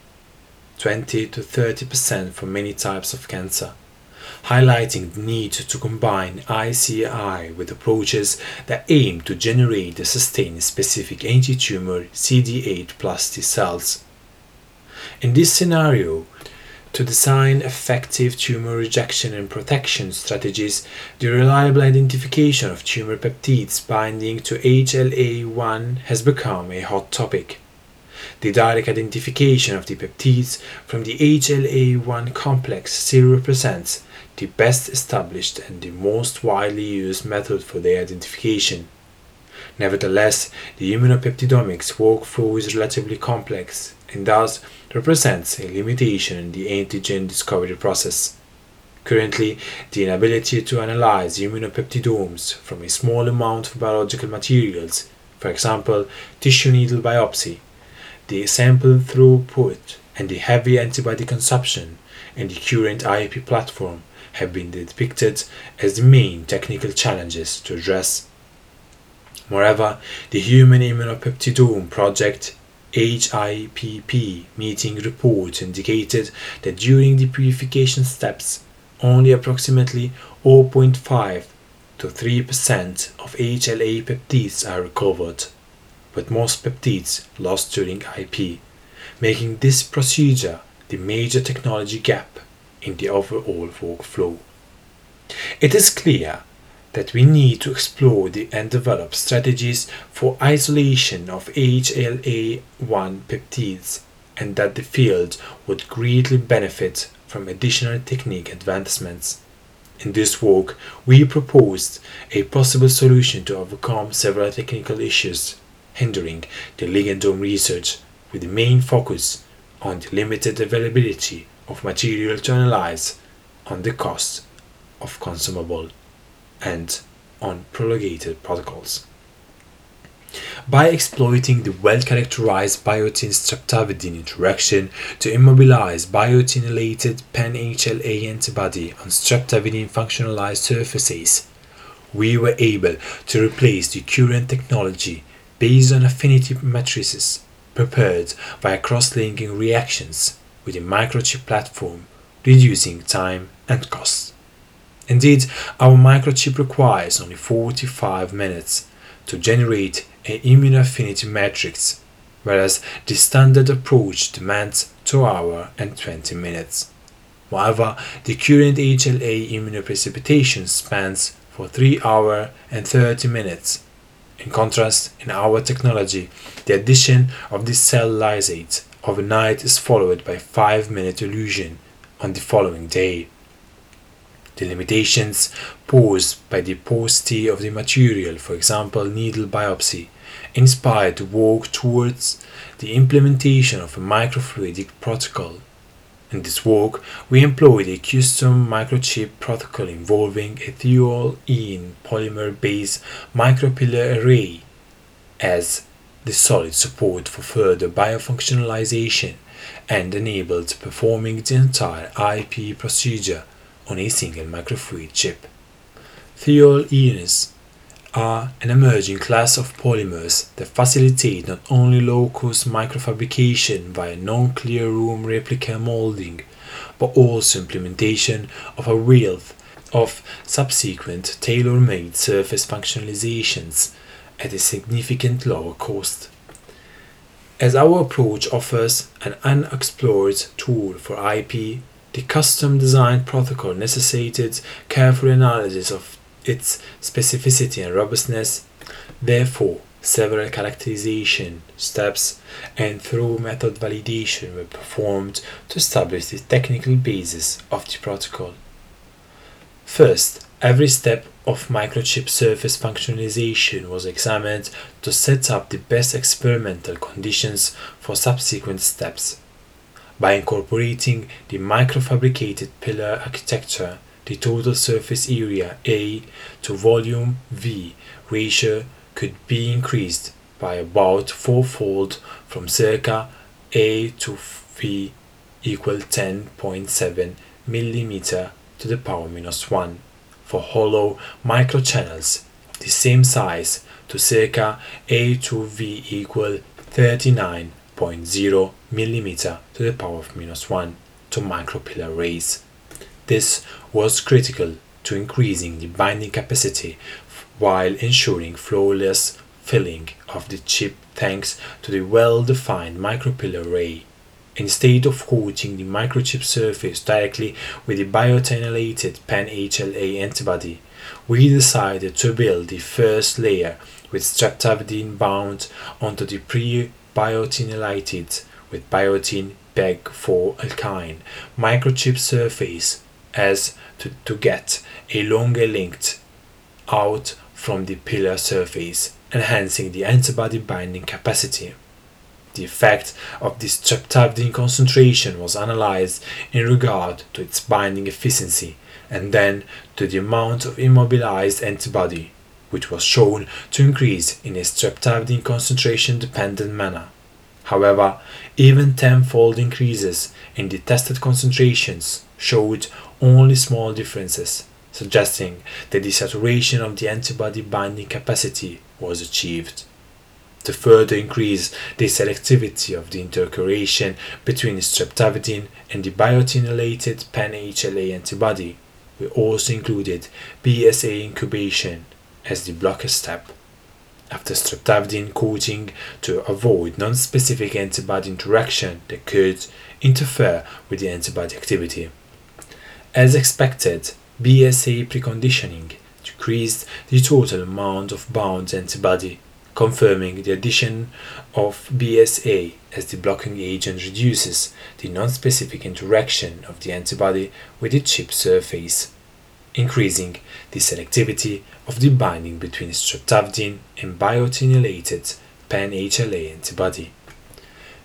20% to 30% for many types of cancer, highlighting the need to combine ICI with approaches that aim to generate and sustain specific anti-tumor CD8+ T cells. In this scenario, to design effective tumor rejection and protection strategies, the reliable identification of tumor peptides binding to HLA-1 has become a hot topic. The direct identification of the peptides from the HLA-1 complex still represents the best established and the most widely used method for their identification. Nevertheless, the immunopeptidomics workflow is relatively complex and thus represents a limitation in the antigen discovery process. Currently, the inability to analyze immunopeptidomes from a small amount of biological materials, for example, tissue needle biopsy, the sample throughput, and the heavy antibody consumption and the current IEP platform have been depicted as the main technical challenges to address. Moreover, the Human Immunopeptidome Project HIPP meeting report indicated that during the purification steps, only approximately 0.5 to 3% of HLA peptides are recovered, but most peptides lost during IP, making this procedure the major technology gap in the overall workflow. It is clear that we need to explore and develop strategies for isolation of HLA-1 peptides, and that the field would greatly benefit from additional technique advancements. In this work, we proposed a possible solution to overcome several technical issues hindering the ligandome research, with the main focus on the limited availability of material to analyze, on the cost of consumable, and on prolongated protocols. By exploiting the well-characterized biotin-streptavidin interaction to immobilize biotin-related pan-HLA antibody on streptavidin functionalized surfaces, we were able to replace the current technology based on affinity matrices prepared via cross-linking reactions with a microchip platform, reducing time and cost. Indeed, our microchip requires only 45 minutes to generate an immunoaffinity matrix, whereas the standard approach demands 2 hours and 20 minutes. Moreover, the current HLA immunoprecipitation spans for 3 hours and 30 minutes. In contrast, in our technology, the addition of the cell lysate overnight is followed by 5-minute elution on the following day. The limitations posed by the paucity of the material, for example needle biopsy, inspired the work towards the implementation of a microfluidic protocol. In this work, we employed a custom microchip protocol involving a thiol-ene polymer-based micropillar array as the solid support for further biofunctionalization, and enabled performing the entire IP procedure on a single microfluid chip. Thiol-enes are an emerging class of polymers that facilitate not only low-cost microfabrication via non-clear room replica molding, but also implementation of a wealth of subsequent tailor-made surface functionalizations at a significant lower cost. As our approach offers an unexplored tool for IP, the custom-designed protocol necessitated careful analysis of its specificity and robustness. Therefore, several characterization steps and thorough method validation were performed to establish the technical basis of the protocol. First, every step of microchip surface functionalization was examined to set up the best experimental conditions for subsequent steps. By incorporating the microfabricated pillar architecture, the total surface area A to volume V ratio could be increased by about 4-fold from circa A to V equal 10.7 mm to the power minus 1 for hollow microchannels of the same size to circa A to V equal 39.0 mm to the power of minus 1 to micropillar arrays. This was critical to increasing the binding capacity while ensuring flawless filling of the chip thanks to the well-defined micropillar array. Instead of coating the microchip surface directly with the biotinylated pan-HLA antibody, we decided to build the first layer with streptavidin bound onto the pre-biotinylated with biotin PEG4 alkyne microchip surface as to get a longer length out from the pillar surface, enhancing the antibody binding capacity. The effect of this streptavidin concentration was analyzed in regard to its binding efficiency and then to the amount of immobilized antibody, which was shown to increase in a streptavidin concentration dependent manner. However, even tenfold increases in the tested concentrations showed only small differences, suggesting that the saturation of the antibody binding capacity was achieved. To further increase the selectivity of the intercorrelation between streptavidin and the biotin-related pan-HLA antibody, we also included BSA incubation as the blocker step. After streptavidin coating to avoid non-specific antibody interaction that could interfere with the antibody activity. As expected, BSA preconditioning decreased the total amount of bound antibody, confirming the addition of BSA as the blocking agent reduces the non-specific interaction of the antibody with the chip surface, increasing the selectivity of the binding between streptavidin and biotin-related pan-HLA antibody.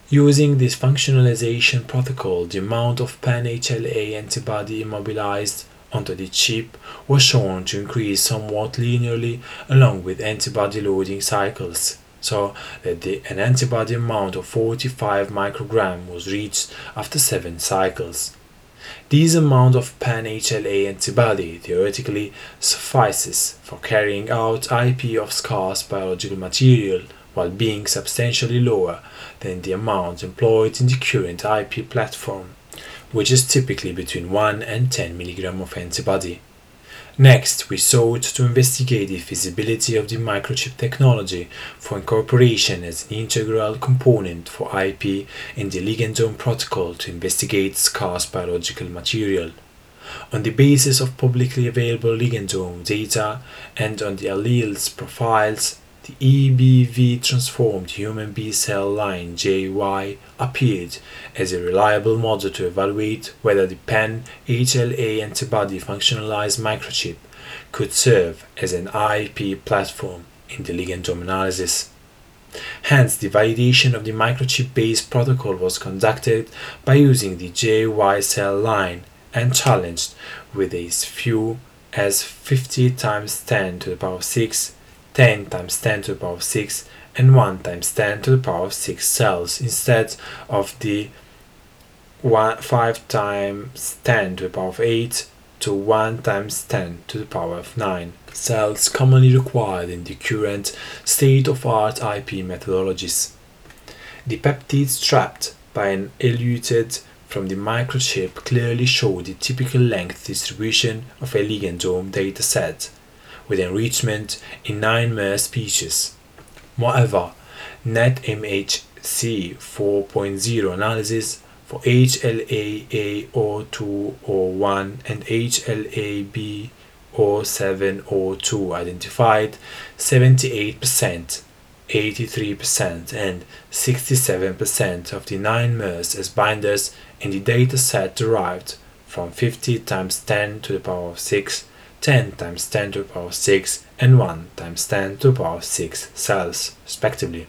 Using this functionalization protocol, the amount of pan-HLA antibody immobilized onto the chip was shown to increase somewhat linearly along with antibody loading cycles, so that an antibody amount of 45 microgram was reached after 7 cycles. This amount of pan-HLA antibody theoretically suffices for carrying out IP of scarce biological material while being substantially lower than the amount employed in the current IP platform, which is typically between 1 and 10 mg of antibody. Next, we sought to investigate the feasibility of the microchip technology for incorporation as an integral component for IP in the ligandome protocol to investigate scarce biological material. On the basis of publicly available ligandome data and on the alleles profiles, the EBV-transformed human B-cell line JY appeared as a reliable model to evaluate whether the pan-HLA antibody functionalized microchip could serve as an IP platform in the ligandome analysis. Hence, the validation of the microchip-based protocol was conducted by using the JY cell line and challenged with as few as 50 × 10⁶, 10 × 10⁶, and 1 × 10⁶ cells instead of the 5 × 10⁸ to 1 × 10⁹ cells commonly required in the current state-of-art IP methodologies. The peptides trapped by and eluted from the microchip clearly show the typical length distribution of a ligandome dataset, with enrichment in 9 mer species. Moreover, NetMHC 4.0 analysis for HLA-A0201 and HLA-B0702 identified 78%, 83%, and 67% of the 9 mers as binders in the dataset derived from 50 × 10⁶, 10 × 10⁶, and 1 × 10⁶ cells, respectively.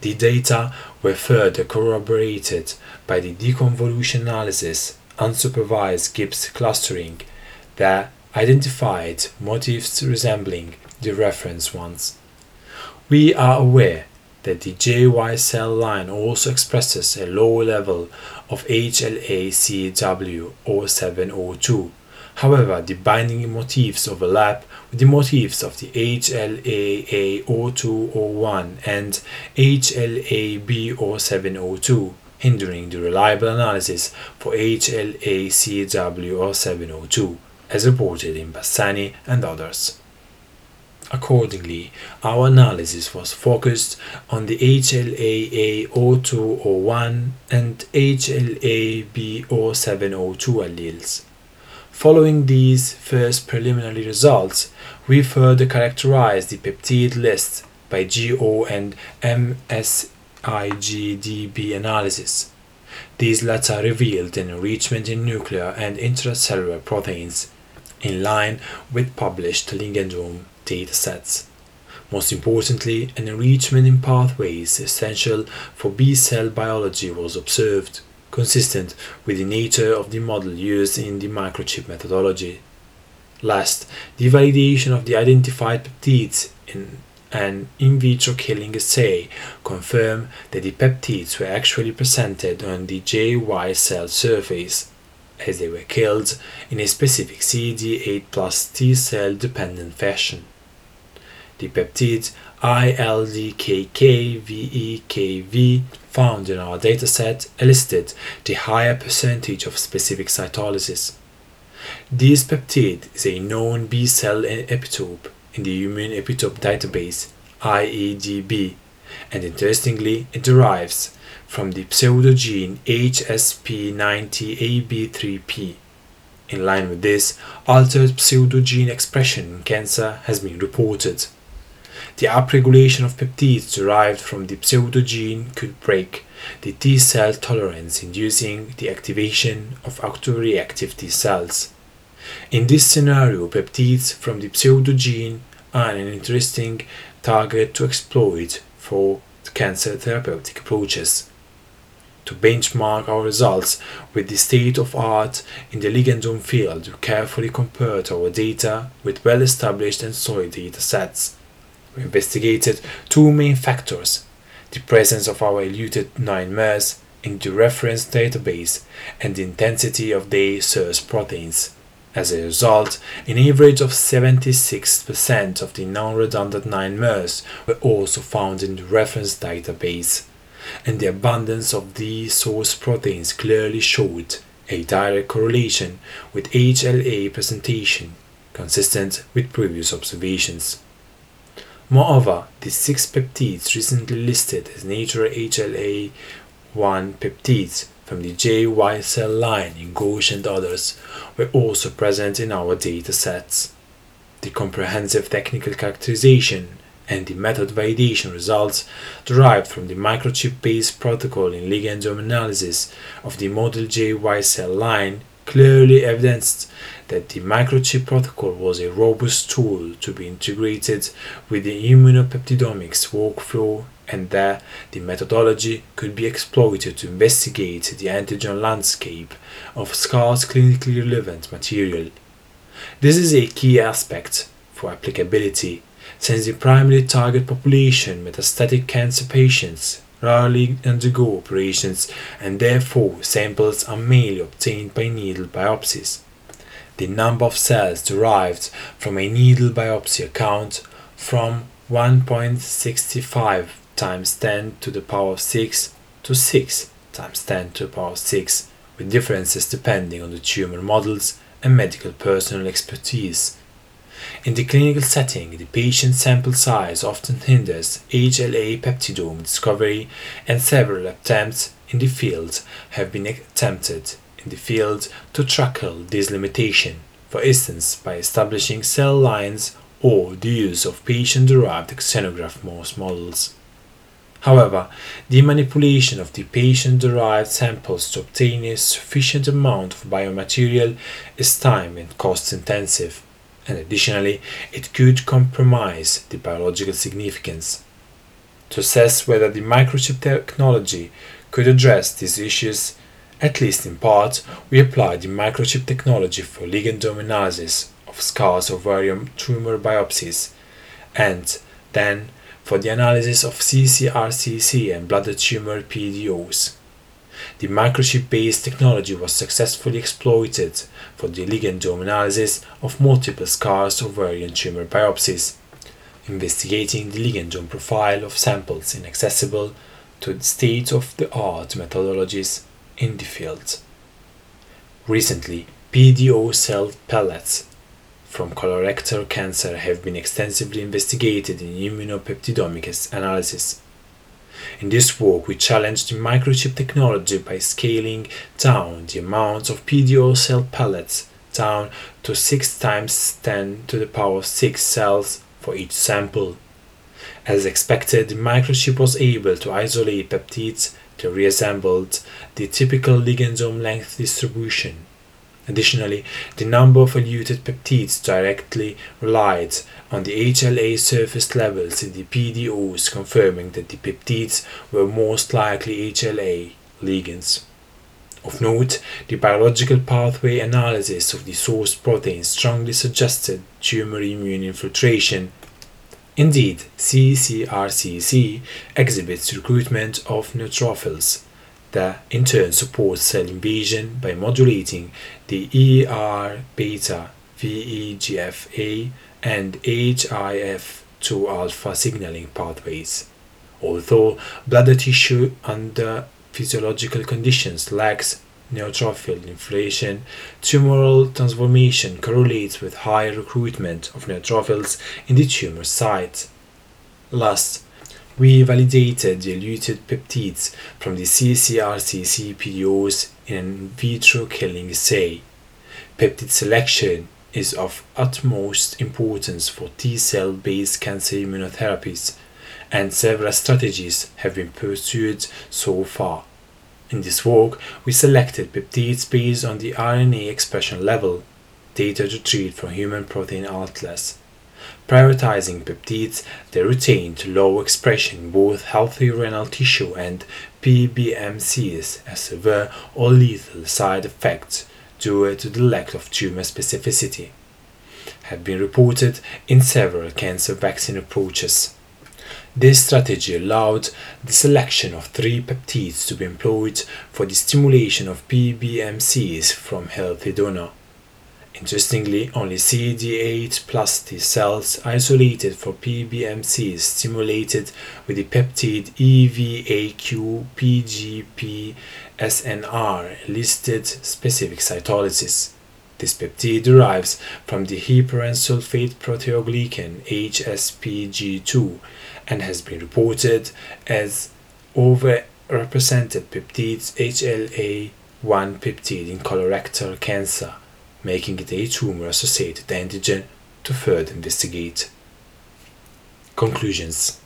The data were further corroborated by the deconvolution analysis, unsupervised Gibbs clustering, that identified motifs resembling the reference ones. We are aware that the JY cell line also expresses a lower level of HLA-CW0702. However, the binding motifs overlap with the motifs of the HLA-A0201 and HLA-B0702, hindering the reliable analysis for HLA-CW0702, as reported in Bassani and others. Accordingly, our analysis was focused on the HLA-A0201 and HLA-B0702 alleles. Following these first preliminary results, we further characterized the peptide list by GO and MSIGDB analysis. These latter revealed an enrichment in nuclear and intracellular proteins, in line with published ligandome datasets. Most importantly, an enrichment in pathways essential for B-cell biology was observed, consistent with the nature of the model used in the microchip methodology. Last, the validation of the identified peptides in an in vitro killing assay confirmed that the peptides were actually presented on the JY cell surface, as they were killed in a specific CD8 plus T cell dependent fashion. The peptides ILDKKVEKV found in our dataset elicited the higher percentage of specific cytolysis. This peptide is a known B cell epitope in the Human Epitope Database IEDB, and interestingly it derives from the pseudogene Hsp90AB3P. In line with this, altered pseudogene expression in cancer has been reported. The upregulation of peptides derived from the pseudogene could break the T cell tolerance, inducing the activation of autoreactive T cells. In this scenario, peptides from the pseudogene are an interesting target to exploit for cancer therapeutic approaches. To benchmark our results with the state of art in the ligandome field, we carefully compared our data with well-established and solid data sets. We investigated two main factors: the presence of our eluted 9-mers in the reference database and the intensity of their source proteins. As a result, an average of 76% of the non-redundant 9-mers were also found in the reference database, and the abundance of these source proteins clearly showed a direct correlation with HLA presentation, consistent with previous observations. Moreover, the 6 peptides recently listed as natural HLA-1 peptides from the JY cell line in Gauche and others were also present in our data sets. The comprehensive technical characterization and the method validation results derived from the microchip-based protocol in ligandome analysis of the model JY cell line clearly evidenced that the microchip protocol was a robust tool to be integrated with the immunopeptidomics workflow, and that the methodology could be exploited to investigate the antigen landscape of scarce clinically relevant material. This is a key aspect for applicability, since the primary target population, metastatic cancer patients, rarely undergo operations, and therefore samples are mainly obtained by needle biopsies. The number of cells derived from a needle biopsy account from 1.65 times 10 to the power of 6 to 6 times 10 to the power of 6, with differences depending on the tumor models and medical personnel expertise. In the clinical setting, the patient sample size often hinders HLA peptidome discovery, and several attempts have been attempted in the field to tackle this limitation, for instance by establishing cell lines or the use of patient-derived xenograft mouse models. However, the manipulation of the patient-derived samples to obtain a sufficient amount of biomaterial is time and cost-intensive, and additionally it could compromise the biological significance. To assess whether the microchip technology could address these issues, at least in part, we applied the microchip technology for ligandome analysis of scarce ovarian tumor biopsies, and then for the analysis of ccRCC and bladder tumor PDOs. The microchip-based technology was successfully exploited for the ligandome analysis of multiple scarce ovarian tumor biopsies, investigating the ligandome profile of samples in accessible to state-of-the-art methodologies in the field. Recently, PDO cell pellets from colorectal cancer have been extensively investigated in immunopeptidomics analysis. In this work, we challenged the microchip technology by scaling down the amount of PDO cell pellets down to 6 times 10 to the power of 6 cells for each sample. As expected, the microchip was able to isolate peptides that reassembled the typical ligandome length distribution. Additionally, the number of eluted peptides directly relied on the HLA surface levels in the PDOs, confirming that the peptides were most likely HLA ligands. Of note, the biological pathway analysis of the source protein strongly suggested tumor immune infiltration, Indeed, ccRCC exhibits recruitment of neutrophils that in turn supports cell invasion by modulating the ER-beta, VEGF-A, and HIF-2-alpha signaling pathways. Although bladder tissue under physiological conditions lacks neutrophil infiltration, tumoral transformation correlates with high recruitment of neutrophils in the tumor site. Last, we validated diluted peptides from the ccRCC PDOs in an vitro killing assay. Peptide selection is of utmost importance for T-cell based cancer immunotherapies, and several strategies have been pursued so far. In this work, we selected peptides based on the RNA expression level, data retrieved from Human Protein Atlas, prioritizing peptides that retain low expression in both healthy renal tissue and PBMCs as severe or lethal side effects due to the lack of tumor specificity, have been reported in several cancer vaccine approaches. This strategy allowed the selection of 3 peptides to be employed for the stimulation of PBMCs from healthy donor. Interestingly, only CD8 plus T cells isolated for PBMCs stimulated with the peptide EVAQ-PGP-SNR listed specific cytolysis. This peptide derives from the heparin sulfate proteoglycan HSPG2 and has been reported as overrepresented peptides HLA-1 peptide in colorectal cancer, making it a tumor-associated antigen to further investigate. Conclusions.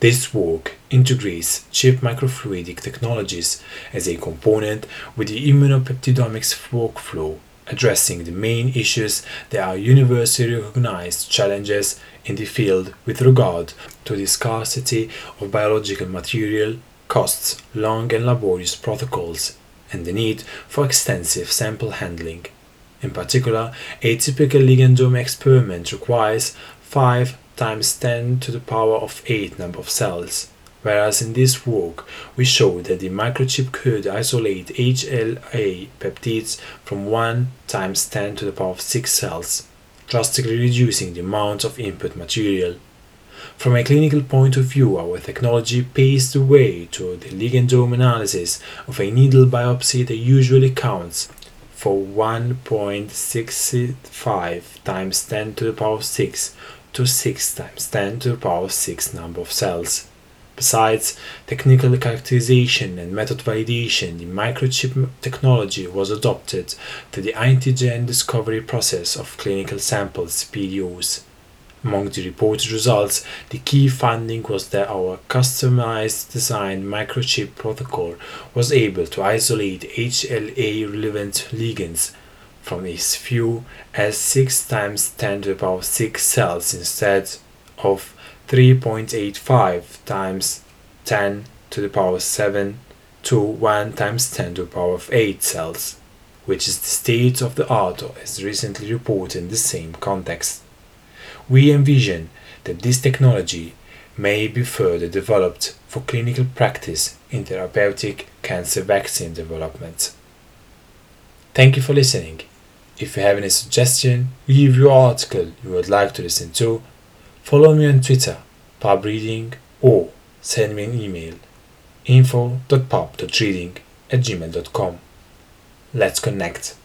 This work integrates chip microfluidic technologies as a component with the immunopeptidomics workflow, addressing the main issues that are universally recognized challenges in the field with regard to the scarcity of biological material, costs, long and laborious protocols, and the need for extensive sample handling. In particular, a typical ligandome experiment requires 5 × 10⁸ number of cells, whereas in this work we showed that the microchip could isolate HLA peptides from 1 × 10⁶ cells, drastically reducing the amount of input material. From a clinical point of view, our technology paves the way to the ligandome analysis of a needle biopsy that usually counts for 1.65 × 10⁶ to 6 × 10⁶ number of cells. Besides technical characterization and method validation, the microchip technology was adopted to the antigen discovery process of clinical samples, PDOs. Among the reported results, the key finding was that our customized designed microchip protocol was able to isolate HLA-relevant ligands from as few as 6 × 10⁶ cells instead of 3.85 × 10⁷ to 1 × 10⁸ cells, which is the state of the art as recently reported in the same context. We envision that this technology may be further developed for clinical practice in therapeutic cancer vaccine development. Thank you for listening. If you have any suggestion, review article you would like to listen to, follow me on Twitter, pubreading, or send me an email, info.pub.reading@gmail.com. Let's connect.